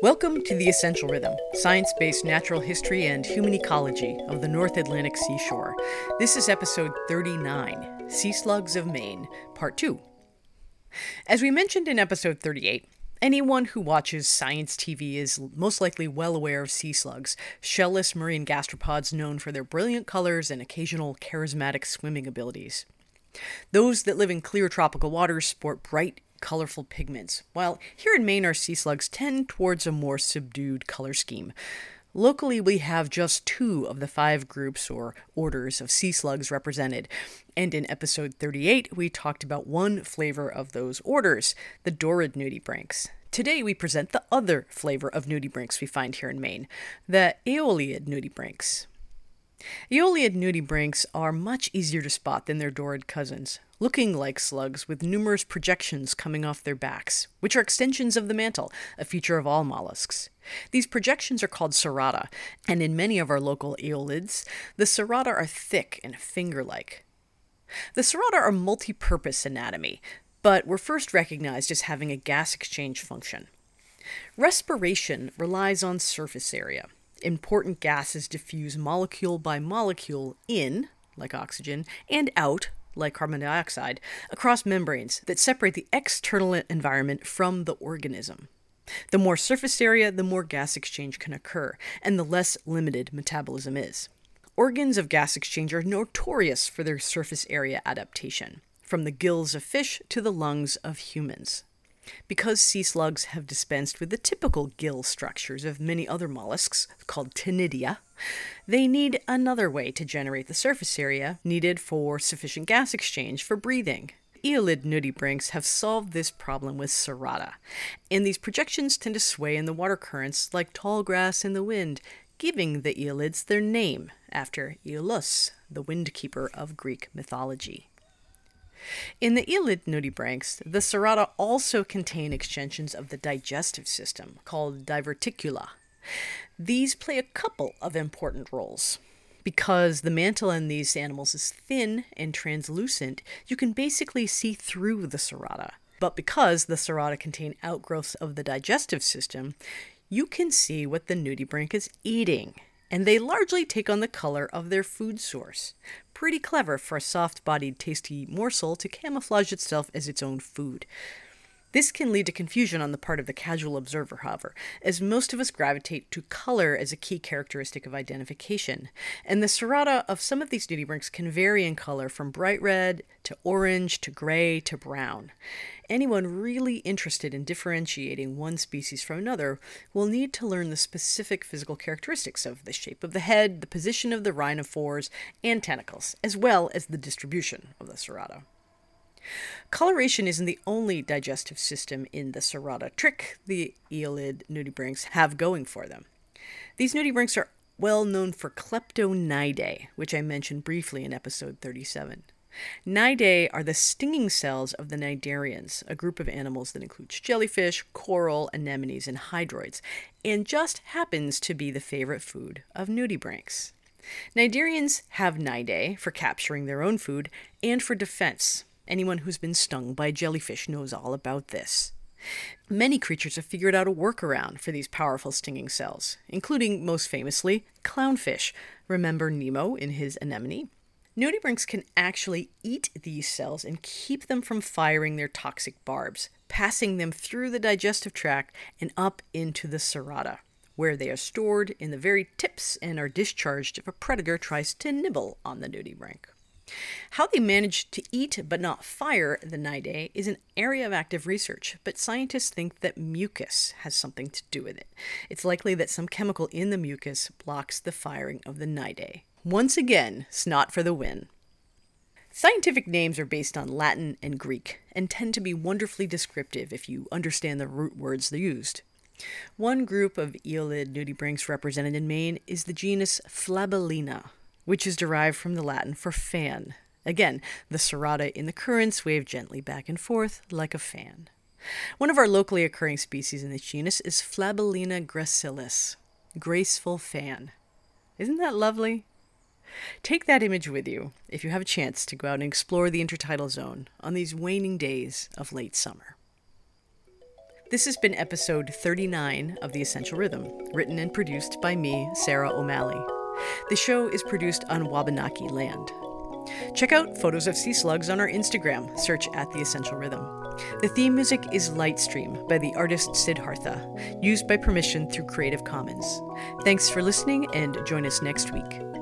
Welcome to The Essential Rhythm, science-based natural history and human ecology of the North Atlantic seashore. This is episode 39, Sea Slugs of Maine, part 2. As we mentioned in episode 38, anyone who watches science TV is most likely well aware of sea slugs, shell-less marine gastropods known for their brilliant colors and occasional charismatic swimming abilities. Those that live in clear tropical waters sport bright, colorful pigments, while here in Maine our sea slugs tend towards a more subdued color scheme. Locally, we have just 2 of the 5 groups or orders of sea slugs represented, and in episode 38 we talked about one flavor of those orders, the Dorid nudibranchs. Today we present the other flavor of nudibranchs we find here in Maine, the aeolid nudibranchs. Aeolid nudibranchs are much easier to spot than their Dorid cousins, looking like slugs with numerous projections coming off their backs, which are extensions of the mantle, a feature of all mollusks. These projections are called cerata, and in many of our local aeolids, the cerata are thick and finger-like. The cerata are multi-purpose anatomy, but were first recognized as having a gas exchange function. Respiration relies on surface area. Important gases diffuse molecule by molecule in, like oxygen, and out, like carbon dioxide, across membranes that separate the external environment from the organism. The more surface area, the more gas exchange can occur, and the less limited metabolism is. Organs of gas exchange are notorious for their surface area adaptation, from the gills of fish to the lungs of humans. Because sea slugs have dispensed with the typical gill structures of many other mollusks, called ctenidia, they need another way to generate the surface area needed for sufficient gas exchange for breathing. Aeolid nudibranchs have solved this problem with cerata, and these projections tend to sway in the water currents like tall grass in the wind, giving the aeolids their name after Aeolus, the wind keeper of Greek mythology. In the aeolid nudibranchs, the cerata also contain extensions of the digestive system, called diverticula. These play a couple of important roles. Because the mantle in these animals is thin and translucent, you can basically see through the cerata. But because the cerata contain outgrowths of the digestive system, you can see what the nudibranch is eating, and they largely take on the color of their food source. Pretty clever for a soft-bodied, tasty morsel to camouflage itself as its own food. This can lead to confusion on the part of the casual observer, however, as most of us gravitate to color as a key characteristic of identification, and the cerata of some of these nudibranchs can vary in color from bright red to orange to gray to brown. Anyone really interested in differentiating one species from another will need to learn the specific physical characteristics of the shape of the head, the position of the rhinophores, and tentacles, as well as the distribution of the cerata. Coloration isn't the only digestive system in the cerata trick the aeolid nudibranchs have going for them. These nudibranchs are well known for kleptocnidae, which I mentioned briefly in episode 37. Cnidae are the stinging cells of the cnidarians, a group of animals that includes jellyfish, coral, anemones, and hydroids, and just happens to be the favorite food of nudibranchs. Cnidarians have cnidae for capturing their own food and for defense. Anyone who's been stung by jellyfish knows all about this. Many creatures have figured out a workaround for these powerful stinging cells, including, most famously, clownfish. Remember Nemo in his anemone? Nudibranchs can actually eat these cells and keep them from firing their toxic barbs, passing them through the digestive tract and up into the cerata, where they are stored in the very tips and are discharged if a predator tries to nibble on the nudibranch. How they manage to eat but not fire the cnidae is an area of active research, but scientists think that mucus has something to do with it. It's likely that some chemical in the mucus blocks the firing of the cnidae. Once again, snot for the win. Scientific names are based on Latin and Greek and tend to be wonderfully descriptive if you understand the root words they used. One group of aeolid nudibranchs represented in Maine is the genus Flabellina, which is derived from the Latin for fan. Again, the cerata in the currents wave gently back and forth like a fan. One of our locally occurring species in this genus is Flabellina gracilis, graceful fan. Isn't that lovely? Take that image with you if you have a chance to go out and explore the intertidal zone on these waning days of late summer. This has been episode 39 of The Essential Rhythm, written and produced by me, Sarah O'Malley. The show is produced on Wabanaki land. Check out photos of sea slugs on our Instagram. Search at The Essential Rhythm. The theme music is Lightstream by the artist Sidhartha, used by permission through Creative Commons. Thanks for listening, and join us next week.